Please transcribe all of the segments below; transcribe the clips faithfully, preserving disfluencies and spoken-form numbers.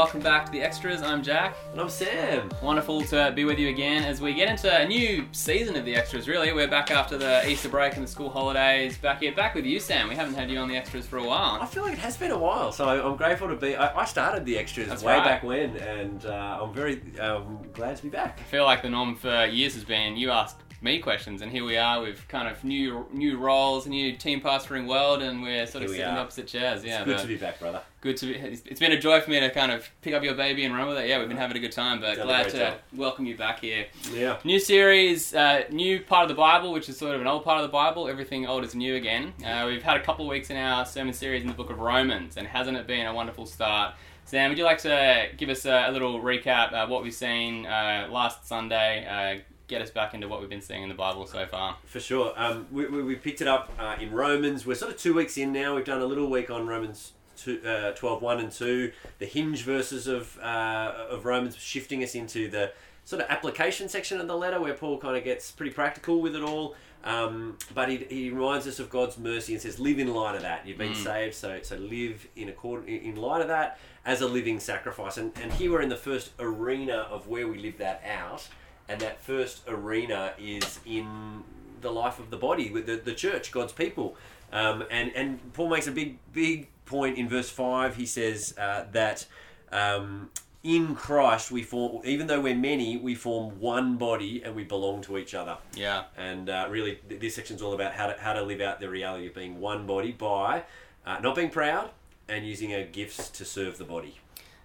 welcome back to The Extras. I'm Jack. And I'm Sam. Wonderful to be with you again as we get into a new season of The Extras, really. We're back after the Easter break and the school holidays. Back here, back with you, Sam. We haven't had you on The Extras for a while. I feel like it has been a while, so I'm grateful to be... I, I started The Extras That's way right. back when, and uh, I'm very um, glad to be back. I feel like the norm for years has been, you asked me questions, and here we are with kind of new new roles, new team pastoring world, and we're sort of we sitting in opposite chairs. Yeah, it's good to be back, brother. Good to be. It's been a joy for me to kind of pick up your baby and run with it. Yeah, we've been having a good time, but glad to job. welcome you back here. Yeah. New series, uh, new part of the Bible, which is sort of an old part of the Bible. Everything old is new again. Uh, we've had a couple of weeks in our sermon series in the book of Romans, and hasn't it been a wonderful start? Sam, would you like to give us a, a little recap of what we've seen uh, last Sunday? Uh, Get us back into what we've been seeing in the Bible so far. For sure. Um, we, we, we picked it up uh, in Romans. We're sort of two weeks in now. We've done a little week on Romans two, uh, twelve, one and two. The hinge verses of, uh, of Romans, shifting us into the sort of application section of the letter where Paul kind of gets pretty practical with it all. Um, but he, he reminds us of God's mercy and says, live in light of that. You've been mm. saved, so so live in accord in light of that as a living sacrifice. And, and here we're in the first arena of where we live that out. And that first arena is in the life of the body, with the, the church, God's people. Um, and, and Paul makes a big, big point in verse five. He says uh, that um, in Christ, we form, even though we're many, we form one body and we belong to each other. Yeah. And uh, really, this section's all about how to, how to live out the reality of being one body by uh, not being proud and using our gifts to serve the body.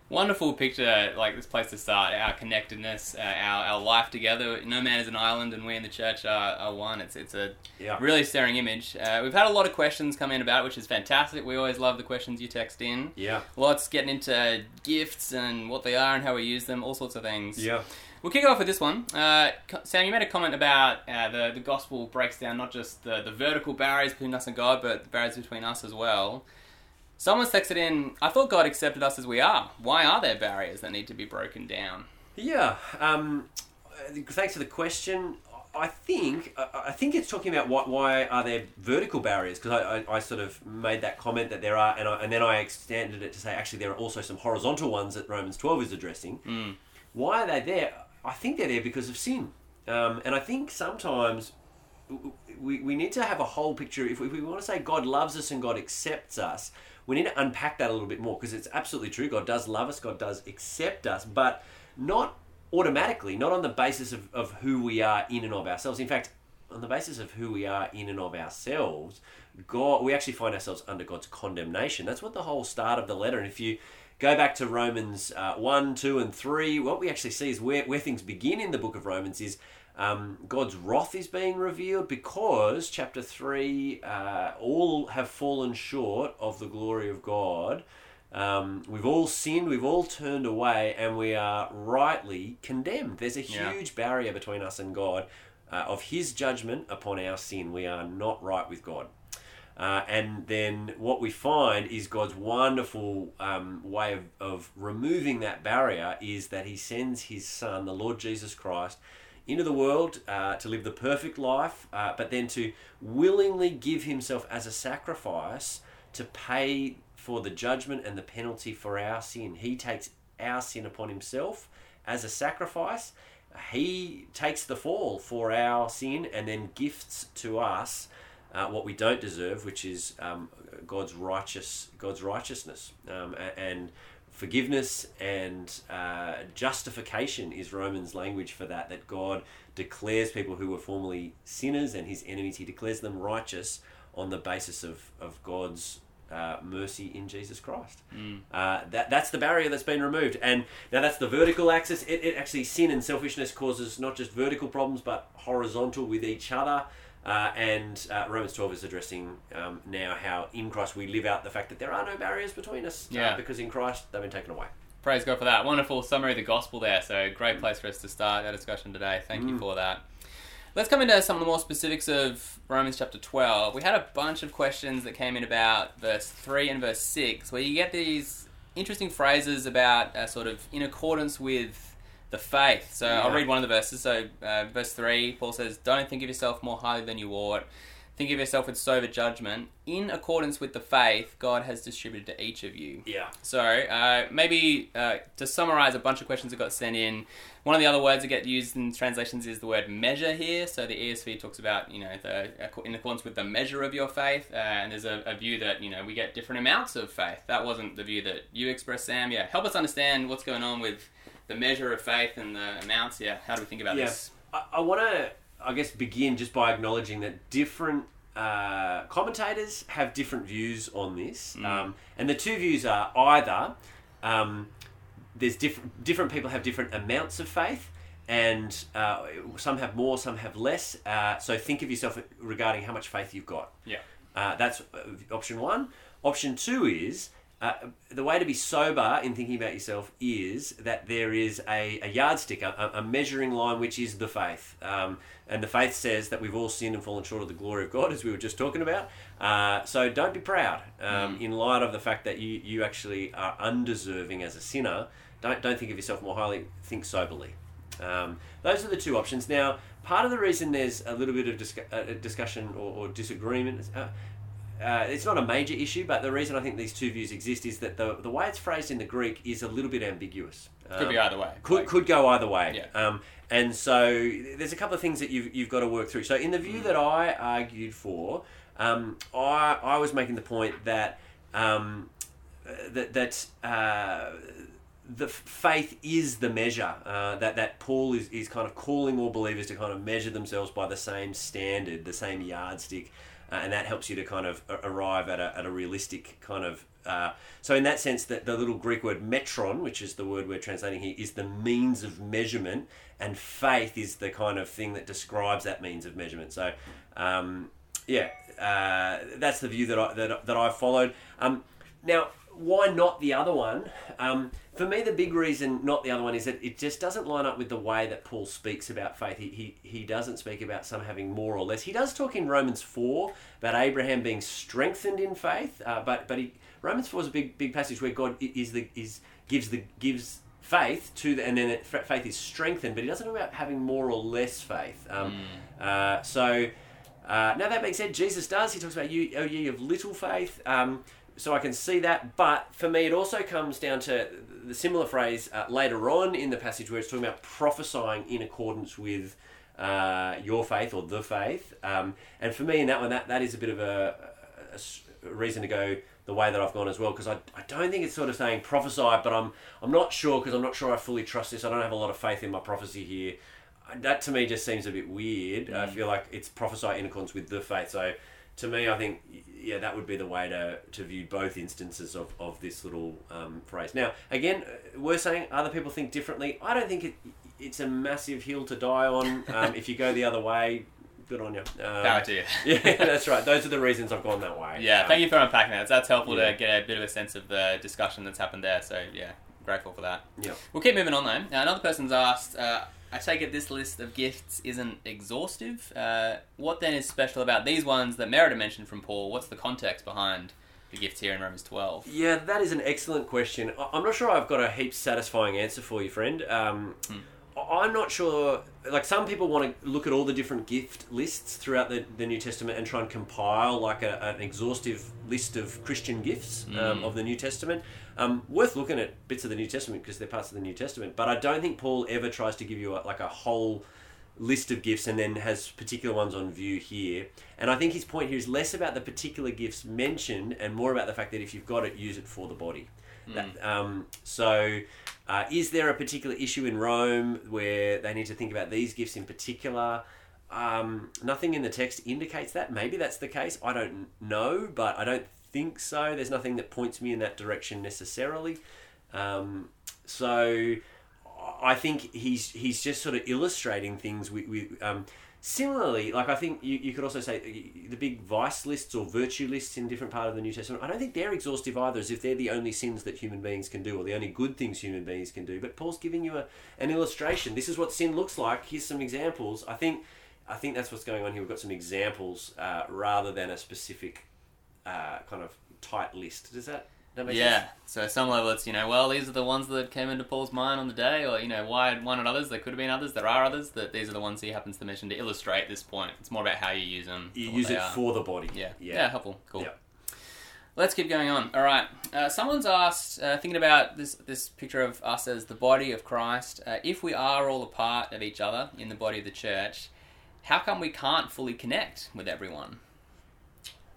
Wonderful picture, like this place to start, our connectedness, uh, our, our life together. No man is an island, and we in the church are, are one. It's it's a yeah. really stirring image. Uh, we've had a lot of questions come in about it, which is fantastic. We always love the questions you text in. Yeah. Lots getting into gifts and what they are and how we use them, all sorts of things. Yeah. We'll kick it off with this one. Uh, Sam, you made a comment about uh, the, the gospel breaks down not just the, the vertical barriers between us and God, but the barriers between us as well. Someone's texted in, I thought God accepted us as we are. Why are there barriers that need to be broken down? Yeah, um, thanks for the question. I think I think it's talking about why, why are there vertical barriers, because I, I, I sort of made that comment that there are, and, I, and then I extended it to say, actually, there are also some horizontal ones that Romans twelve is addressing. Mm. Why are they there? I think they're there because of sin. Um, and I think sometimes... We we need to have a whole picture. If we, if we want to say God loves us and God accepts us, we need to unpack that a little bit more, because it's absolutely true. God does love us. God does accept us, but not automatically, not on the basis of, of who we are in and of ourselves. In fact, on the basis of who we are in and of ourselves, God, we actually find ourselves under God's condemnation. That's what the whole start of the letter. And if you go back to Romans uh, one, two, and three, what we actually see is where, where things begin in the book of Romans is Um, God's wrath is being revealed because, chapter three, uh, all have fallen short of the glory of God. Um, we've all sinned, we've all turned away, and we are rightly condemned. There's a huge yeah. barrier between us and God uh, of His judgment upon our sin. We are not right with God. Uh, and then what we find is God's wonderful um, way of, of removing that barrier is that He sends His Son, the Lord Jesus Christ, into the world uh, to live the perfect life, uh, but then to willingly give Himself as a sacrifice to pay for the judgment and the penalty for our sin. He takes our sin upon Himself as a sacrifice. He takes the fall for our sin and then gifts to us uh, what we don't deserve, which is um, God's righteous God's righteousness um, and. Forgiveness and uh, justification is Romans' language for that, that God declares people who were formerly sinners and His enemies, He declares them righteous on the basis of, of God's uh, mercy in Jesus Christ. Mm. Uh, that That's the barrier that's been removed. And now that's the vertical axis. It, it actually, sin and selfishness causes not just vertical problems, but horizontal with each other. Uh, and uh, Romans twelve is addressing um, now how in Christ we live out the fact that there are no barriers between us, yeah. uh, because in Christ they've been taken away. Praise God for that. Wonderful summary of the gospel there. So great place for us to start our discussion today. Thank mm. you for that. Let's come into some of the more specifics of Romans chapter twelve. We had a bunch of questions that came in about verse three and verse six, where you get these interesting phrases about uh, sort of in accordance with the faith. So yeah. I'll read one of the verses. So uh, verse three, Paul says, don't think of yourself more highly than you ought. Think of yourself with sober judgment. In accordance with the faith God has distributed to each of you. Yeah. So, uh, maybe uh, to summarize a bunch of questions that got sent in, one of the other words that get used in translations is the word measure here. So the E S V talks about, you know, the in accordance with the measure of your faith. Uh, and there's a, a view that, you know, we get different amounts of faith. That wasn't the view that you expressed, Sam. Yeah. Help us understand what's going on with the measure of faith and the amounts. Yeah. How do we think about yeah. this? I, I want to... I guess begin just by acknowledging that different uh, commentators have different views on this. Mm. Um, and the two views are either um, there's different different people have different amounts of faith, and uh, some have more, some have less. Uh, so think of yourself regarding how much faith you've got. Yeah, uh, that's option one. Option two is uh, the way to be sober in thinking about yourself is that there is a, a yardstick, a, a measuring line, which is the faith. Um, And the faith says that we've all sinned and fallen short of the glory of God, as we were just talking about. Uh, so don't be proud um, mm. in light of the fact that you, you actually are undeserving as a sinner. Don't don't think of yourself more highly. Think soberly. Um, those are the two options. Now, part of the reason there's a little bit of dis- uh, discussion or, or disagreement, is, uh, uh, it's not a major issue, but the reason I think these two views exist is that the the way it's phrased in the Greek is a little bit ambiguous. Um, could be either way. Could like, could go either way. Yeah. Um, And so there's a couple of things that you've, you've got to work through. So in the view that I argued for, um, I, I was making the point that um, that, that uh, the faith is the measure, uh, that, that Paul is, is kind of calling all believers to kind of measure themselves by the same standard, the same yardstick, uh, and that helps you to kind of arrive at a, at a realistic kind of... Uh, so in that sense, that the little Greek word metron, which is the word we're translating here, is the means of measurement, and faith is the kind of thing that describes that means of measurement. So, um, yeah, uh, that's the view that I, that, that I followed. Um, now, why not the other one? Um, for me, the big reason not the other one is that it just doesn't line up with the way that Paul speaks about faith. He he, he doesn't speak about some having more or less. He does talk in Romans four about Abraham being strengthened in faith, uh, but but he... Romans four is a big, big passage where God is the is gives the gives faith to the, and then it, faith is strengthened, but He doesn't talk about having more or less faith. Um, mm. uh, so uh, now that being said, Jesus does. He talks about you, oh ye of little faith. Um, so I can see that, but for me, it also comes down to the similar phrase uh, later on in the passage where it's talking about prophesying in accordance with uh, your faith or the faith. Um, and for me, in that one, that, that is a bit of a, a, a reason to go the way that I've gone as well, because I, I don't think it's sort of saying prophesy, but I'm I'm not sure because I'm not sure I fully trust this. I don't have a lot of faith in my prophecy here. That to me just seems a bit weird. Mm. I feel like it's prophesy in accordance with the faith. So to me, I think, yeah, that would be the way to, to view both instances of, of this little um, phrase. Now, again, we're saying other people think differently. I don't think it it's a massive hill to die on. Um, if you go the other way, good on you. Um, Power to you. Yeah, that's right. Those are the reasons I've gone that way. Yeah, um, thank you for unpacking that. That's helpful yeah. to get a bit of a sense of the discussion that's happened there. So, yeah, grateful for that. Yeah. We'll keep moving on, though. Now, another person's asked, uh, I take it this list of gifts isn't exhaustive. Uh, what then is special about these ones that merit a mention from Paul? What's the context behind the gifts here in Romans twelve? Yeah, that is an excellent question. I'm not sure I've got a heap satisfying answer for you, friend. Um hmm. I'm not sure, like some people want to look at all the different gift lists throughout the, the New Testament and try and compile like a, an exhaustive list of Christian gifts mm. um, of the New Testament. Um, worth looking at bits of the New Testament because they're parts of the New Testament, but I don't think Paul ever tries to give you a, like a whole list of gifts and then has particular ones on view here. And I think his point here is less about the particular gifts mentioned and more about the fact that if you've got it, use it for the body. That, um, so, uh, is there a particular issue in Rome where they need to think about these gifts in particular? Um, nothing in the text indicates that. Maybe that's the case. I don't know, but I don't think so. There's nothing that points me in that direction necessarily. Um, so, I think he's he's just sort of illustrating things with... with um, Similarly, like I think you, you could also say the big vice lists or virtue lists in different parts of the New Testament, I don't think they're exhaustive either, as if they're the only sins that human beings can do or the only good things human beings can do. But Paul's giving you a, an illustration. This is what sin looks like. Here's some examples. I think I think that's what's going on here. We've got some examples uh, rather than a specific uh, kind of tight list. Does that That makes yeah. sense. So at some level it's, you know, well, these are the ones that came into Paul's mind on the day, or, you know, why one and others? There could have been others. There are others. That these are the ones he happens to mention to illustrate this point. It's more about how you use them. You use it are. for the body. Yeah. Yeah. yeah helpful. Cool. Yeah. Let's keep going on. All right. Uh, someone's asked, uh, thinking about this this picture of us as the body of Christ, uh, if we are all a part of each other in the body of the church, how come we can't fully connect with everyone?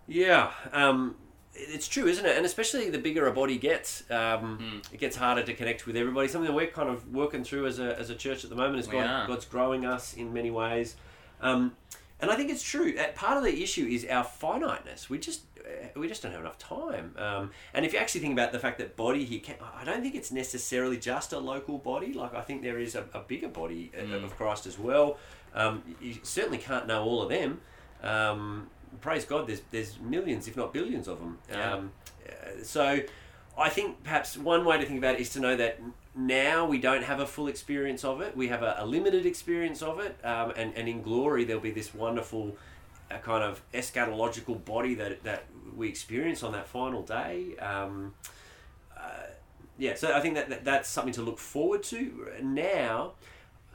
Yeah. Um, it's true, isn't it? And especially the bigger a body gets, um, mm. it gets harder to connect with everybody. Something that we're kind of working through as a as a church at the moment is God, God's growing us in many ways. Um And I think it's true. Part of the issue is our finiteness. We just we just don't have enough time. Um, and if you actually think about the fact that body here, can, I don't think it's necessarily just a local body. Like, I think there is a, a bigger body mm. of Christ as well. Um, you certainly can't know all of them. Um, praise God, there's there's millions, if not billions of them. Yeah. Um, so I think perhaps one way to think about it is to know that now we don't have a full experience of it. We have a, a limited experience of it. Um, and, and in glory, there'll be this wonderful uh, kind of eschatological body that that we experience on that final day. Um, uh, yeah, so I think that, that that's something to look forward to now.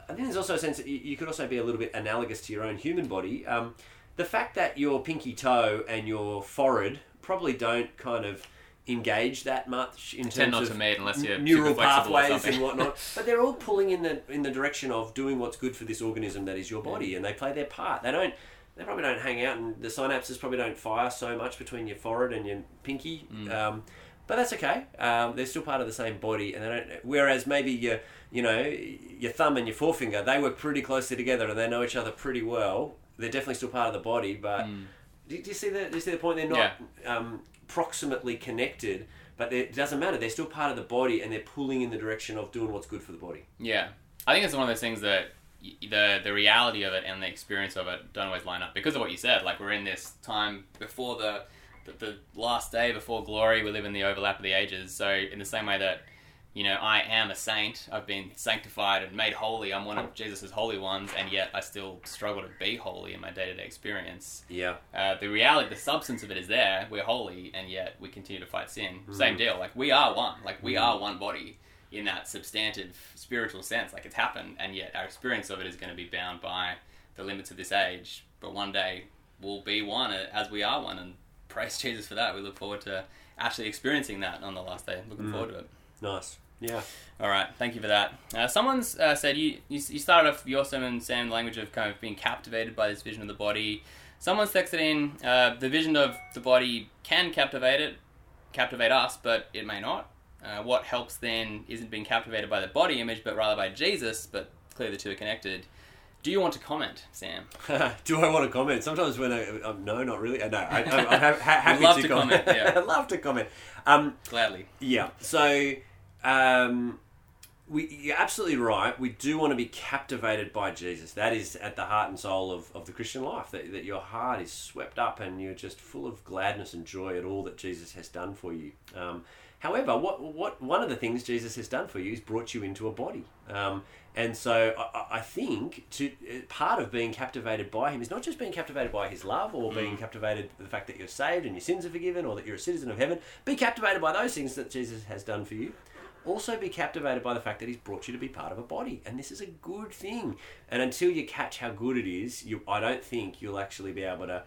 I think there's also a sense that you, you could also be a little bit analogous to your own human body. Um, the fact that your pinky toe and your forehead probably don't kind of engage that much in terms not of to meet unless you're neural pathways and whatnot, but they're all pulling in the in the direction of doing what's good for this organism that is your body, yeah. and they play their part. They don't. They probably don't hang out, and the synapses probably don't fire so much between your forehead and your pinky. Mm. Um, but that's okay. Um, they're still part of the same body, and they don't. Whereas maybe your you know your thumb and your forefinger, they work pretty closely together and they know each other pretty well. They're definitely still part of the body, but mm. do, do you see the do you see the point? They're not. Yeah. Um, approximately connected, but it doesn't matter. They're still part of the body, and they're pulling in the direction of doing what's good for the body. Yeah. I think it's one of those things that the the reality of it and the experience of it don't always line up because of what you said. Like, we're in this time before the the, the last day before glory. We live in the overlap of the ages. So in the same way that, you know, I am a saint, I've been sanctified and made holy, I'm one of Jesus' holy ones, and yet I still struggle to be holy in my day-to-day experience. Yeah. Uh, the reality, the substance of it is there, we're holy, and yet we continue to fight sin. Mm. Same deal, like, we are one, like, we are one body in that substantive spiritual sense, like, it's happened, and yet our experience of it is going to be bound by the limits of this age, but one day we'll be one as we are one, and praise Jesus for that. We look forward to actually experiencing that on the last day. Looking mm. forward to it. Nice. Yeah. All right. Thank you for that. Uh, someone's uh, said, you, you you started off your sermon, Sam, the language of kind of being captivated by this vision of the body. Someone's texted in, uh, the vision of the body can captivate it, captivate us, but it may not. Uh, what helps then isn't being captivated by the body image, but rather by Jesus, but clearly the two are connected. Do you want to comment, Sam? Do I want to comment? Sometimes when I... Um, no, not really. Uh, no, I, I'm, I'm ha- happy love to, to comment. comment yeah. I'd love to comment. Um, Gladly. Yeah. So... Um, we, you're absolutely right. We do want to be captivated by Jesus. That is at the heart and soul of, of the Christian life, that, that your heart is swept up and you're just full of gladness and joy at all that Jesus has done for you. Um, however, what what one of the things Jesus has done for you is brought you into a body. Um, and so I, I think to part of being captivated by him is not just being captivated by his love or mm. being captivated by the fact that you're saved and your sins are forgiven or that you're a citizen of heaven. Be captivated by those things that Jesus has done for you. Also be captivated by the fact that he's brought you to be part of a body. And this is a good thing. And until you catch how good it is, you, I don't think you'll actually be able to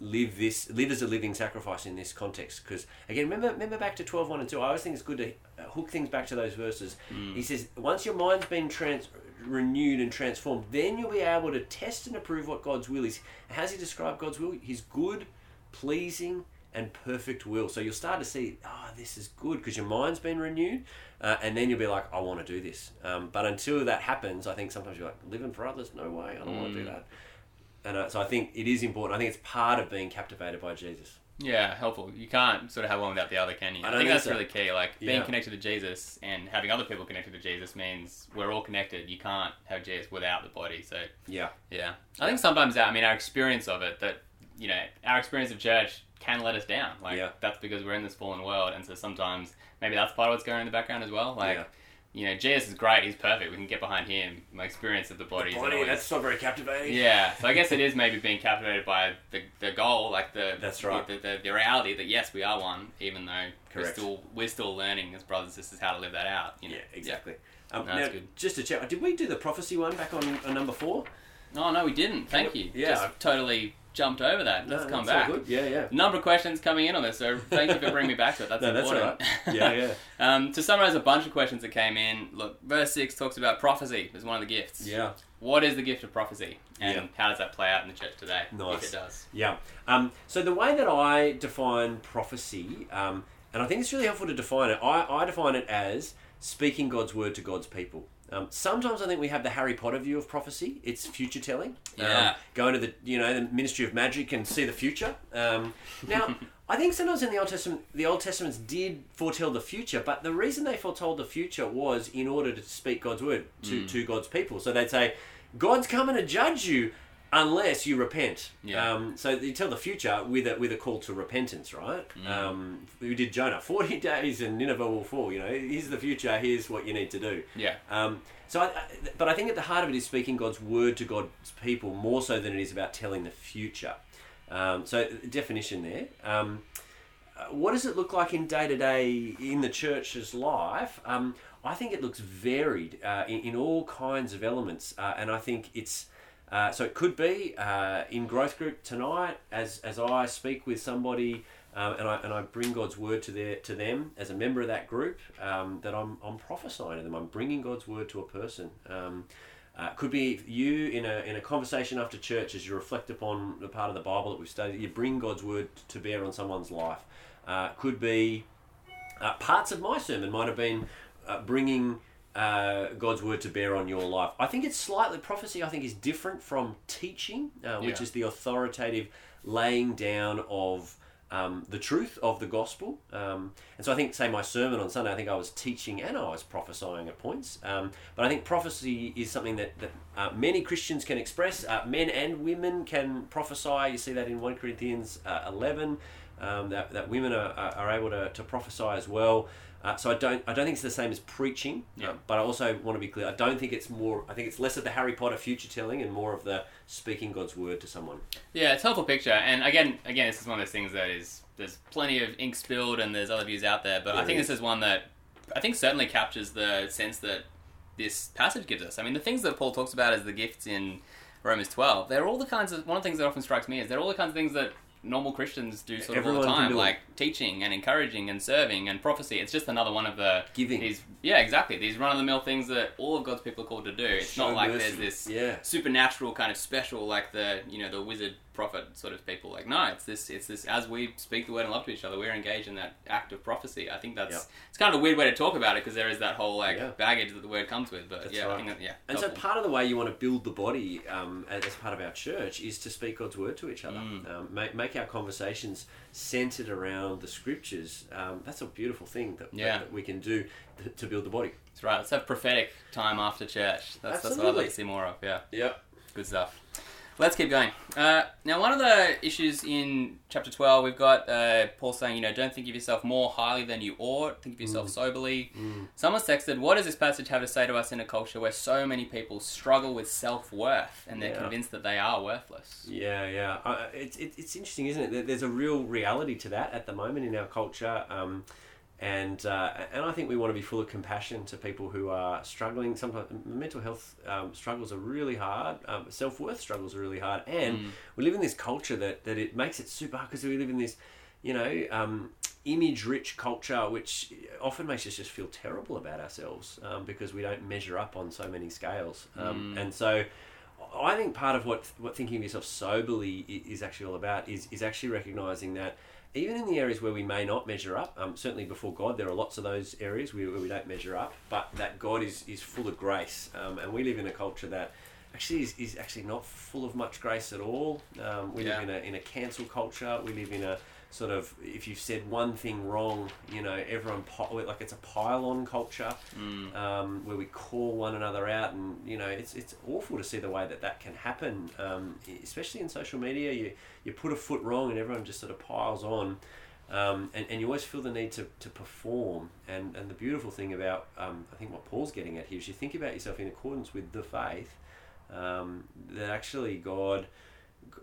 live this, live as a living sacrifice in this context. Because, again, remember remember back to twelve, one and two. I always think it's good to hook things back to those verses. Mm. He says, once your mind's been trans, renewed and transformed, then you'll be able to test and approve what God's will is. How does he describe God's will? His good, pleasing, and perfect will. So you'll start to see, oh, this is good, because your mind's been renewed, uh, and then you'll be like, I want to do this. Um, but until that happens, I think sometimes you're like, living for others? No way, I don't mm. want to do that. And uh, so I think it is important. I think it's part of being captivated by Jesus. Yeah, helpful. You can't sort of have one without the other, can you? I, I think, think that's so. really key. Like, being yeah. connected to Jesus and having other people connected to Jesus means we're all connected. You can't have Jesus without the body. So yeah, yeah. I think sometimes, I mean, our experience of it, that, you know, our experience of church can let us down. Like, yeah. that's because we're in this fallen world, and so sometimes maybe that's part of what's going on in the background as well. Like, yeah. you know, Jesus is great, he's perfect, we can get behind him. My experience of the body the body, is always... that's not very captivating. Yeah, so I guess it is maybe being captivated by the the goal, like the... That's right. The, the, the reality that, yes, we are one, even though we're still, we're still learning as brothers and sisters how to live that out. You know? Yeah, exactly. Yeah. Um, no, now, good. Just to check, did we do the prophecy one back on, on number four? No, no, we didn't, thank we, you. Yeah. Just I've... totally... jumped over that. Let's no, come back. Good. Yeah, yeah. Number of questions coming in on this, so thank you for bringing me back to it. That's no, important. That's all right. Yeah, yeah. um, to summarize a bunch of questions that came in, look, verse six talks about prophecy as one of the gifts. Yeah. What is the gift of prophecy, and yeah. how does that play out in the church today? Nice. If it does. Yeah. Um, so the way that I define prophecy, um, and I think it's really helpful to define it, I, I define it as speaking God's word to God's people. Um, sometimes I think we have the Harry Potter view of prophecy. It's future telling. Yeah. Um, going to the you know the Ministry of Magic and see the future. Um, now, I think sometimes in the Old Testament, the Old Testaments did foretell the future, but the reason they foretold the future was in order to speak God's word to, mm. to God's people. So they'd say, God's coming to judge you unless you repent. Yeah. Um, so you tell the future with a, with a call to repentance, right? Mm. Um, we did Jonah. forty days and Nineveh will fall. You know, here's the future. Here's what you need to do. Yeah. Um, so, I, but I think at the heart of it is speaking God's word to God's people more so than it is about telling the future. Um, so definition there. Um, what does it look like in day-to-day in the church's life? Um, I think it looks varied uh, in, in all kinds of elements. Uh, and I think it's... Uh, so it could be uh, in growth group tonight, as as I speak with somebody, um, and I and I bring God's word to their to them as a member of that group, um, that I'm I'm prophesying to them. I'm bringing God's word to a person. Um, uh, could be you in a in a conversation after church as you reflect upon the part of the Bible that we've studied. You bring God's word to bear on someone's life. Uh, could be uh, parts of my sermon might have been uh, bringing. Uh, God's word to bear on your life. I think it's slightly, prophecy I think is different from teaching, uh, which yeah. is the authoritative laying down of um, the truth of the gospel. Um, and so I think, say my sermon on Sunday, I think I was teaching and I was prophesying at points. Um, but I think prophecy is something that, that uh, many Christians can express. Uh, men and women can prophesy. You see that in First Corinthians uh, eleven, um, that, that women are, are able to, to prophesy as well. Uh, so I don't, I don't think it's the same as preaching, yeah. uh, but I also want to be clear. I don't think it's more. I think it's less of the Harry Potter future telling and more of the speaking God's word to someone. Yeah, it's a helpful picture. And again, again, this is one of those things that is there's plenty of ink spilled and there's other views out there. But yeah, I think yeah. this is one that I think certainly captures the sense that this passage gives us. I mean, the things that Paul talks about as the gifts in Romans twelve, they're all the kinds of one of the things that often strikes me is they're all the kinds of things that normal Christians do sort of Everyone all the time, like it. Teaching and encouraging and serving and prophecy. It's just another one of the giving. These, yeah, exactly. These run-of-the-mill things that all of God's people are called to do. It's Show not like mercy. There's this yeah. supernatural kind of special, like the you know the wizard prophet sort of people. Like no, it's this. It's this. As we speak the word and love to each other, we're engaged in that act of prophecy. I think that's yep. it's kind of a weird way to talk about it because there is that whole like yeah. baggage that the word comes with. But that's yeah, right. I think that, yeah. And helpful. So part of the way you want to build the body um, as part of our church is to speak God's word to each other. Mm. Um, make make our conversations centered around the scriptures. Um, that's a beautiful thing that, yeah. that, that we can do th- to build the body. That's right. Let's have prophetic time after church. That's, that's what I'd like to see more of. Yeah. Yeah. Good stuff. Let's keep going. Uh, now, one of the issues in chapter twelve, we've got uh, Paul saying, you know, don't think of yourself more highly than you ought. Think of yourself mm. soberly. Mm. Someone's texted, what does this passage have to say to us in a culture where so many people struggle with self-worth and they're yeah. convinced that they are worthless? Yeah, yeah. Uh, it's it, it's interesting, isn't it? There's a real reality to that at the moment in our culture. Um, and uh, and I think we want to be full of compassion to people who are struggling. Sometimes mental health um, struggles are really hard, um, self-worth struggles are really hard, and mm. we live in this culture that, that it makes it super hard because we live in this, you know, um, image-rich culture which often makes us just feel terrible about ourselves um, because we don't measure up on so many scales. Um, mm. And so I think part of what what thinking of yourself soberly is actually all about is is actually recognising that even in the areas where we may not measure up, um, certainly before God, there are lots of those areas where we don't measure up, but that God is, is full of grace. Um, and we live in a culture that actually is, is actually not full of much grace at all. Um, we yeah. live in a, in a cancel culture. We live in a sort of, if you've said one thing wrong, you know, everyone, like it's a pile-on culture mm. um, where we call one another out. And, you know, it's it's awful to see the way that that can happen, um, especially in social media. You, you put a foot wrong and everyone just sort of piles on. Um, and, and you always feel the need to, to perform. And, and the beautiful thing about, um, I think what Paul's getting at here is you think about yourself in accordance with the faith, um, that actually God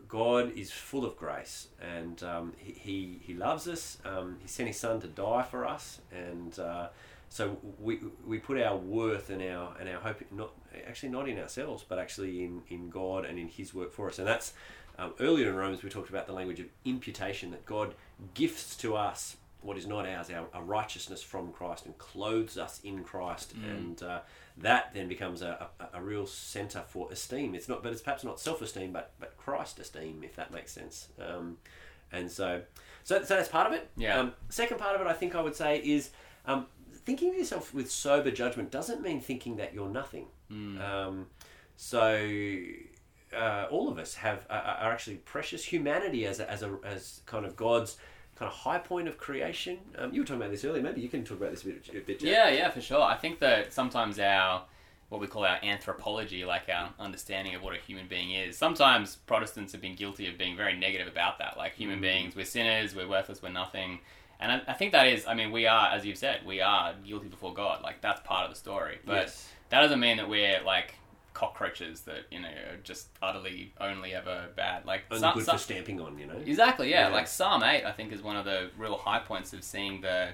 God is full of grace, and um, he, he he loves us. Um, he sent his son to die for us, and uh, so we we put our worth and our and our hope not actually not in ourselves, but actually in, in God and in His work for us. And that's um, earlier in Romans we talked about the language of imputation, that God gifts to us what is not ours, our, our righteousness from Christ, and clothes us in Christ, mm. and uh, that then becomes a, a, a real centre for esteem. It's not, but it's perhaps not self-esteem, but but Christ esteem, if that makes sense. Um, and so, so, so that's part of it. Yeah. Um, second part of it, I think I would say, is um, thinking of yourself with sober judgment doesn't mean thinking that you're nothing. Mm. Um, so. Uh, all of us have uh, are actually precious. Humanity as a, as a as kind of God's kind of high point of creation. Um, you were talking about this earlier. Maybe you can talk about this a bit, a bit Jack. Yeah, yeah, for sure. I think that sometimes our, what we call our anthropology, like our understanding of what a human being is, sometimes Protestants have been guilty of being very negative about that. Like human mm. beings, we're sinners, we're worthless, we're nothing. And I, I think that is, I mean, we are, as you've said, we are guilty before God. Like that's part of the story. But yes. That doesn't mean that we're like, cockroaches that, you know, are just utterly only ever bad. Like only some, good some, for stamping on, you know? Exactly, yeah. yeah. Like Psalm eight, I think, is one of the real high points of seeing the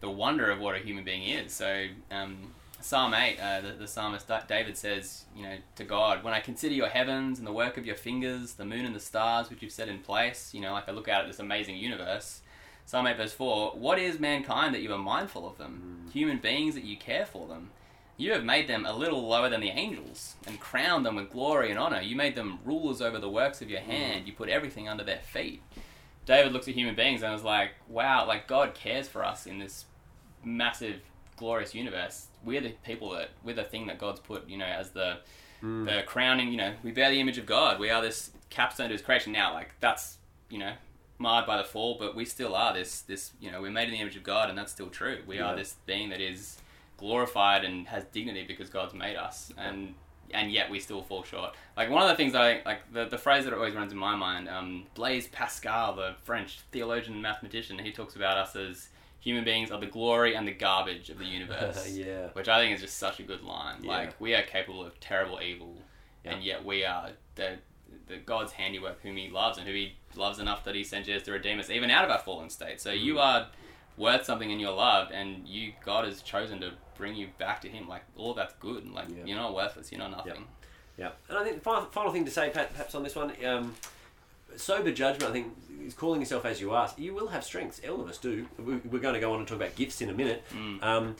the wonder of what a human being is. So, um, Psalm eight, uh, the, the psalmist David says, you know, to God, when I consider your heavens and the work of your fingers, the moon and the stars which you've set in place, you know, like I look out at this amazing universe. Psalm eight, verse four, what is mankind that you are mindful of them? Mm. Human beings that you care for them. You have made them a little lower than the angels and crowned them with glory and honor. You made them rulers over the works of your hand. You put everything under their feet. David looks at human beings and was like, wow, like God cares for us in this massive, glorious universe. We're the people that, we're the thing that God's put, you know, as the, mm. the crowning, you know, we bear the image of God. We are this capstone to his creation. Now, like that's, you know, marred by the fall, but we still are this, this, you know, we're made in the image of God, and that's still true. We yeah. are this being that is glorified and has dignity because God's made us, and and yet we still fall short. Like one of the things I like the, the phrase that always runs in my mind, um, Blaise Pascal, the French theologian and mathematician, he talks about us as human beings are the glory and the garbage of the universe. yeah. Which I think is just such a good line. Yeah. Like we are capable of terrible evil, yeah. and yet we are the the God's handiwork, whom He loves and who He loves enough that He sent Jesus to redeem us, even out of our fallen state. So mm. you are worth something and you're loved, and you God has chosen to bring you back to Him. Like all that's good, and like yeah. you're not worthless, you're not nothing. Yeah, yep. And I think the final, final thing to say, perhaps on this one, um, sober judgment. I think is calling yourself as you are. You will have strengths. All of us do. We're going to go on and talk about gifts in a minute. Mm. Um,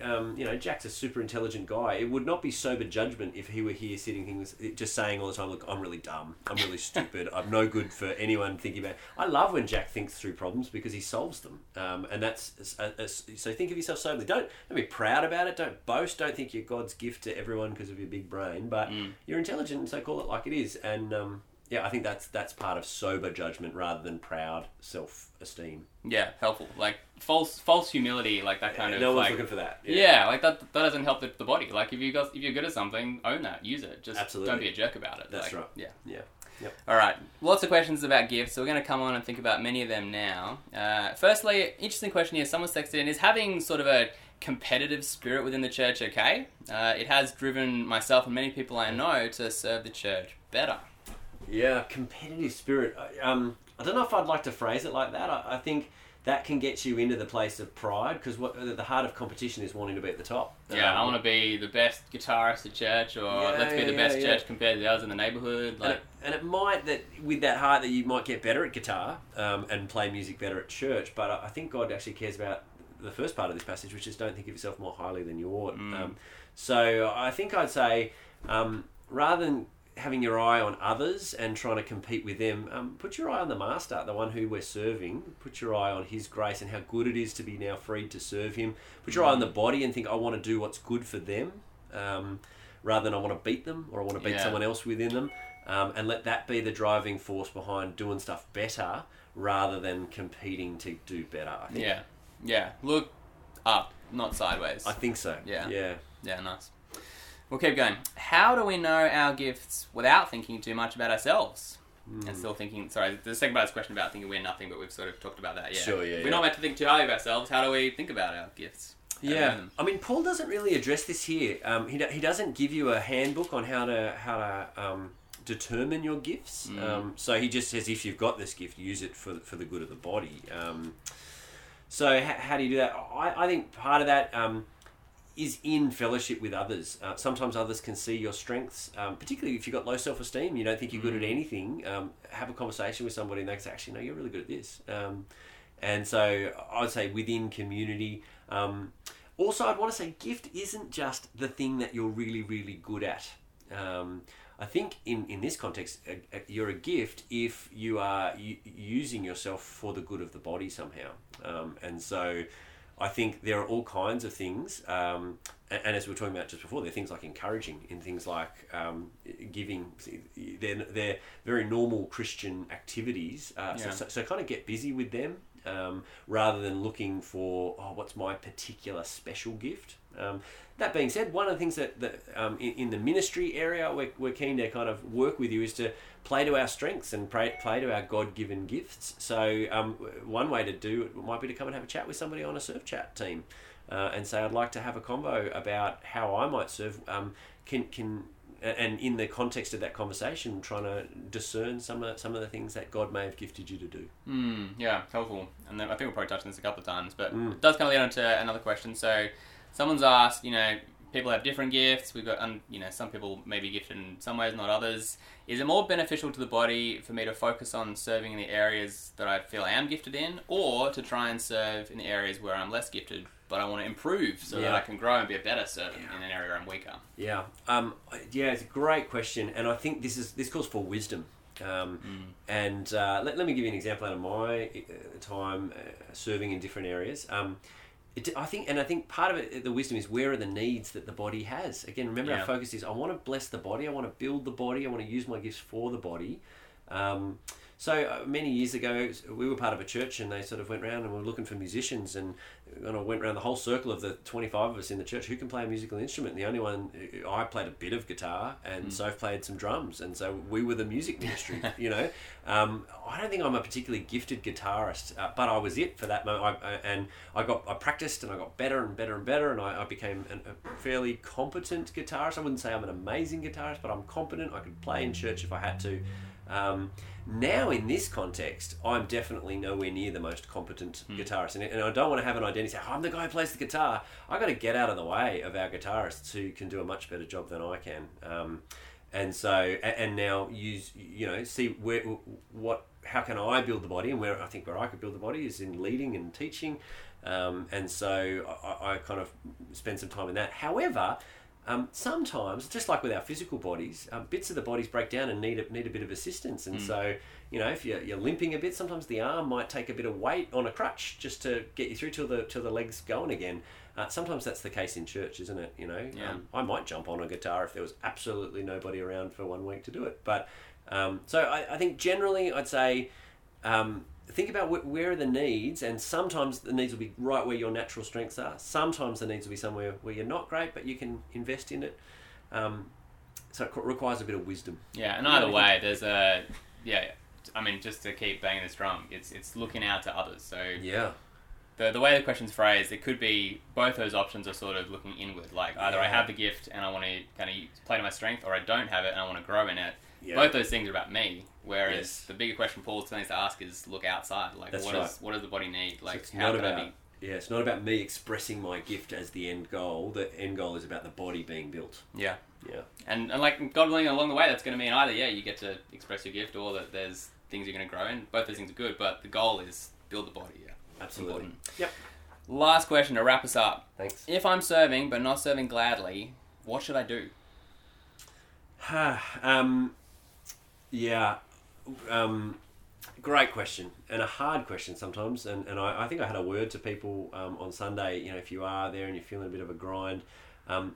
um, you know, Jack's a super intelligent guy. It would not be sober judgment if he were here sitting things just saying all the time, look, I'm really dumb, I'm really stupid, I'm no good for anyone thinking about it. I love when Jack thinks through problems because he solves them, um, and that's a, a, so think of yourself soberly. Don't don't be proud about it, don't boast, don't think you're God's gift to everyone because of your big brain, but mm. you're intelligent, so call it like it is. And um yeah, I think that's that's part of sober judgment rather than proud self-esteem. Yeah, helpful. Like, false false humility, like that kind yeah, of... No one's like, looking for that. Yeah, yeah, like, that that doesn't help the, the body. Like, if, you got, if you're good at something, own that, use it. Just Absolutely. Don't be a jerk about it. That's like, right. Yeah. Yeah. Yep. All right, lots of questions about gifts, so we're going to come on and think about many of them now. Uh, firstly, interesting question here, someone's texted in, is having sort of a competitive spirit within the church okay? Uh, it has driven myself and many people I know to serve the church better. Yeah, competitive spirit. Um, I don't know if I'd like to phrase it like that. I, I think that can get you into the place of pride, because the heart of competition is wanting to be at the top. Yeah, um, I want to be the best guitarist at church, or yeah, let's be the yeah, best yeah. church compared to the others in the neighbourhood. Like, and, and it might that with that heart that you might get better at guitar um, and play music better at church, but I, I think God actually cares about the first part of this passage, which is don't think of yourself more highly than you ought. Mm. Um, so I think I'd say um, rather than having your eye on others and trying to compete with them, um, put your eye on the master, the one who we're serving. Put your eye on his grace and how good it is to be now freed to serve him. Put your eye on the body and think, I want to do what's good for them, um, rather than I want to beat them, or I want to beat yeah. someone else within them, um, and let that be the driving force behind doing stuff better rather than competing to do better, I think. Yeah, yeah. Look up, not sideways. I think so. Yeah. Yeah, yeah, nice. We'll keep going. How do we know our gifts without thinking too much about ourselves? Mm. And still thinking, sorry, the second part of this question about thinking we're nothing, but we've sort of talked about that, yeah. Sure, yeah. We're yeah. not meant to think too highly of ourselves. How do we think about our gifts? How yeah. I mean, Paul doesn't really address this here. Um, he, do, he doesn't give you a handbook on how to, how to um, determine your gifts. Mm. Um, so he just says, if you've got this gift, use it for, for the good of the body. Um, so ha- how do you do that? I, I think part of that... Um, is in fellowship with others. Uh, sometimes others can see your strengths, um, particularly if you've got low self-esteem, you don't think you're good mm. at anything, um, have a conversation with somebody and they say, actually, no, you're really good at this. Um, and so I would say within community. Um, also, I'd want to say gift isn't just the thing that you're really, really good at. Um, I think in, in this context, uh, you're a gift if you are u- using yourself for the good of the body somehow. Um, and so... I think there are all kinds of things, um, and, and as we were talking about just before, there are things like encouraging and things like um, giving. They're, they're very normal Christian activities, uh, yeah. so, so, so kind of get busy with them um, rather than looking for, oh, what's my particular special gift? Um, that being said, one of the things that, that um, in, in the ministry area we're, we're keen to kind of work with you is to play to our strengths and play, play to our God-given gifts. So um, one way to do it might be to come and have a chat with somebody on a serve chat team uh, and say, I'd like to have a combo about how I might serve. Um, can can and in the context of that conversation, trying to discern some of, some of the things that God may have gifted you to do. Mm, yeah, helpful. And then I think we'll probably touch on this a couple of times, but mm. it does kind of lead on to another question. So... Someone's asked, you know, people have different gifts. We've got, um, you know, some people may be gifted in some ways, not others. Is it more beneficial to the body for me to focus on serving in the areas that I feel I am gifted in, or to try and serve in the areas where I'm less gifted, but I want to improve so yeah. that I can grow and be a better servant yeah. in an area where I'm weaker? Yeah. Um, yeah, it's a great question. And I think this is this calls for wisdom. Um, mm. And uh, let, let me give you an example out of my time serving in different areas. Um It, I think, and I think part of it, the wisdom is where are the needs that the body has. Again, remember yeah. our focus is I want to bless the body, I want to build the body, I want to use my gifts for the body. Um, so many years ago, we were part of a church, and they sort of went around and we were looking for musicians, and, and I went around the whole circle of the twenty-five of us in the church who can play a musical instrument. And the only one, I played a bit of guitar, and mm. Soph played some drums, and so we were the music ministry. you know, um, I don't think I'm a particularly gifted guitarist, uh, but I was it for that moment. I, I, and I got, I practiced, and I got better and better and better, and I, I became an, a fairly competent guitarist. I wouldn't say I'm an amazing guitarist, but I'm competent. I could play in church if I had to. Um, now in this context, I'm definitely nowhere near the most competent mm. guitarist, and, and I don't want to have an identity say, oh, I'm the guy who plays the guitar. I've got to get out of the way of our guitarists who can do a much better job than I can. Um, and so, and, and now use, you know, see where, what, how can I build the body, and where I think where I could build the body is in leading and teaching. Um, and so I, I kind of spend some time in that. However, Um, sometimes, just like with our physical bodies, um, bits of the bodies break down and need a, need a bit of assistance. And mm. so, you know, if you're, you're limping a bit, sometimes the arm might take a bit of weight on a crutch just to get you through till the till the leg's going again. Uh, sometimes that's the case in church, isn't it? You know, yeah. um, I might jump on a guitar if there was absolutely nobody around for one week to do it. But um, so I, I think generally I'd say... Um, Think about wh- where are the needs, and sometimes the needs will be right where your natural strengths are. Sometimes the needs will be somewhere where you're not great, but you can invest in it. Um, so it requires a bit of wisdom. Yeah, and either way, there's a... Yeah, I mean, just to keep banging this drum, it's it's looking out to others. So yeah. The the way the question's phrased, it could be both those options are sort of looking inward. Like, either yeah. I have the gift and I want to kind of play to my strength, or I don't have it and I want to grow in it. Yeah. Both those things are about me. Whereas yes. the bigger question Paul's trying to ask is look outside. Like, That's what right. does what does the body need? Like, so how could about, I be? Yeah, it's not about me expressing my gift as the end goal. The end goal is about the body being built. Yeah. Yeah. And, and like, God willing, along the way, that's going to mean either, yeah, you get to express your gift, or that there's things you're going to grow in. Both those things are good, but the goal is build the body. Yeah. Absolutely. Important. Yep. Last question to wrap us up. Thanks. If I'm serving, but not serving gladly, what should I do? um... Yeah, um, great question, and a hard question sometimes, and, and I, I think I had a word to people um, on Sunday, you know, if you are there and you're feeling a bit of a grind, um,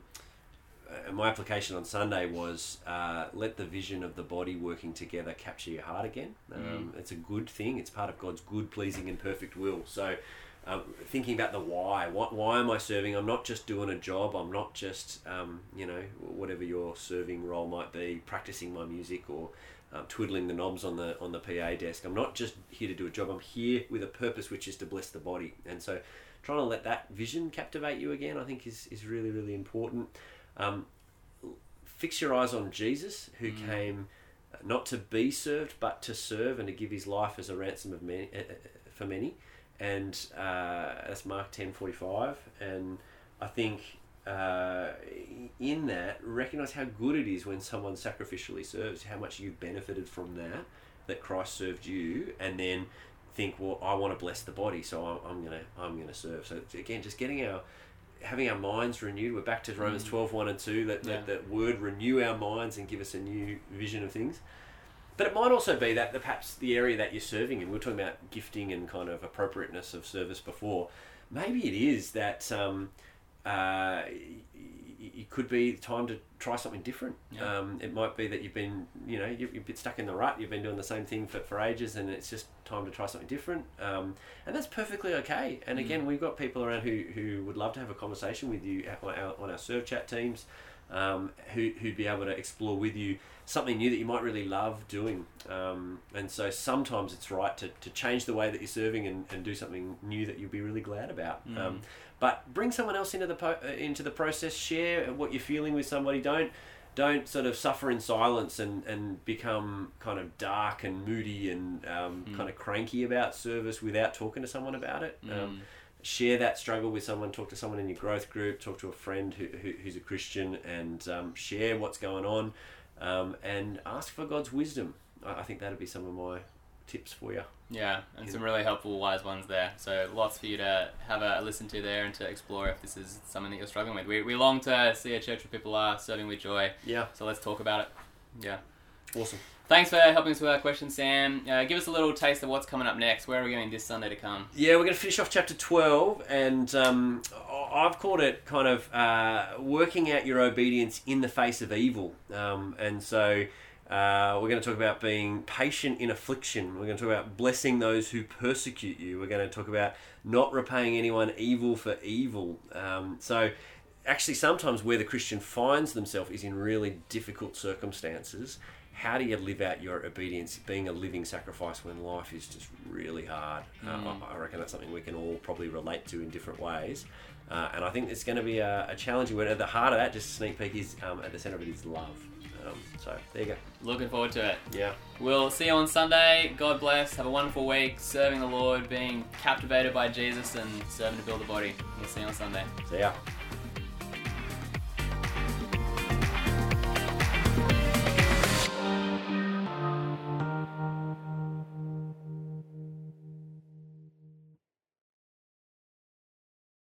my application on Sunday was uh, let the vision of the body working together capture your heart again. Um, mm. It's a good thing, it's part of God's good, pleasing and perfect will, so... Um, thinking about the why. What, why am I serving? I'm not just doing a job. I'm not just, um, you know, whatever your serving role might be, practicing my music or um, twiddling the knobs on the on the P A desk. I'm not just here to do a job. I'm here with a purpose, which is to bless the body. And so trying to let that vision captivate you again, I think is, is really, really important. Um, fix your eyes on Jesus, who mm. came not to be served, but to serve and to give his life as a ransom of many, uh, for many. And uh, that's Mark ten forty-five. And I think uh, in that, recognize how good it is when someone sacrificially serves, how much you've benefited from that, that Christ served you, and then think, well, I want to bless the body, so I'm, I'm gonna I'm gonna serve. So again, just getting our having our minds renewed. We're back to Romans mm. twelve, one and two, that, yeah. that, that word, renew our minds and give us a new vision of things. But it might also be that the, perhaps the area that you're serving in, we were talking about gifting and kind of appropriateness of service before, maybe it is that um, uh, it could be time to try something different. Yeah. Um, it might be that you've been, you know, you've, you've been stuck in the rut, you've been doing the same thing for, for ages, and it's just time to try something different. Um, and that's perfectly okay. And again, mm. we've got people around who, who would love to have a conversation with you on our, on our serve chat teams. Um, who, who'd be able to explore with you something new that you might really love doing. Um, and so sometimes it's right to, to change the way that you're serving and, and do something new that you'll be really glad about. Mm. Um, but bring someone else into the po- into the process, share what you're feeling with somebody. Don't don't sort of suffer in silence and, and become kind of dark and moody and um, mm. kind of cranky about service without talking to someone about it. Mm. Um, Share that struggle with someone. Talk to someone in your growth group. Talk to a friend who, who who's a Christian, and um, share what's going on, um, and ask for God's wisdom. I, I think that'd be some of my tips for you. Yeah, and yeah. some really helpful, wise ones there. So lots for you to have a listen to there and to explore if this is something that you're struggling with. We we long to see a church where people are serving with joy. Yeah. So let's talk about it. Yeah. Awesome. Thanks for helping us with our question, Sam. Uh, give us a little taste of what's coming up next. Where are we going this Sunday to come? Yeah, we're going to finish off chapter twelve, and um, I've called it kind of uh, working out your obedience in the face of evil. Um, and so uh, we're going to talk about being patient in affliction. We're going to talk about blessing those who persecute you. We're going to talk about not repaying anyone evil for evil. Um, so... Actually, sometimes where the Christian finds themselves is in really difficult circumstances. How do you live out your obedience, being a living sacrifice when life is just really hard? Mm. Uh, I reckon that's something we can all probably relate to in different ways. Uh, and I think it's going to be a, a challenging one. At the heart of that, just a sneak peek, is um, at the centre of it is love. Um, so, there you go. Looking forward to it. Yeah. We'll see you on Sunday. God bless. Have a wonderful week. Serving the Lord, being captivated by Jesus, and serving to build the body. We'll see you on Sunday. See ya.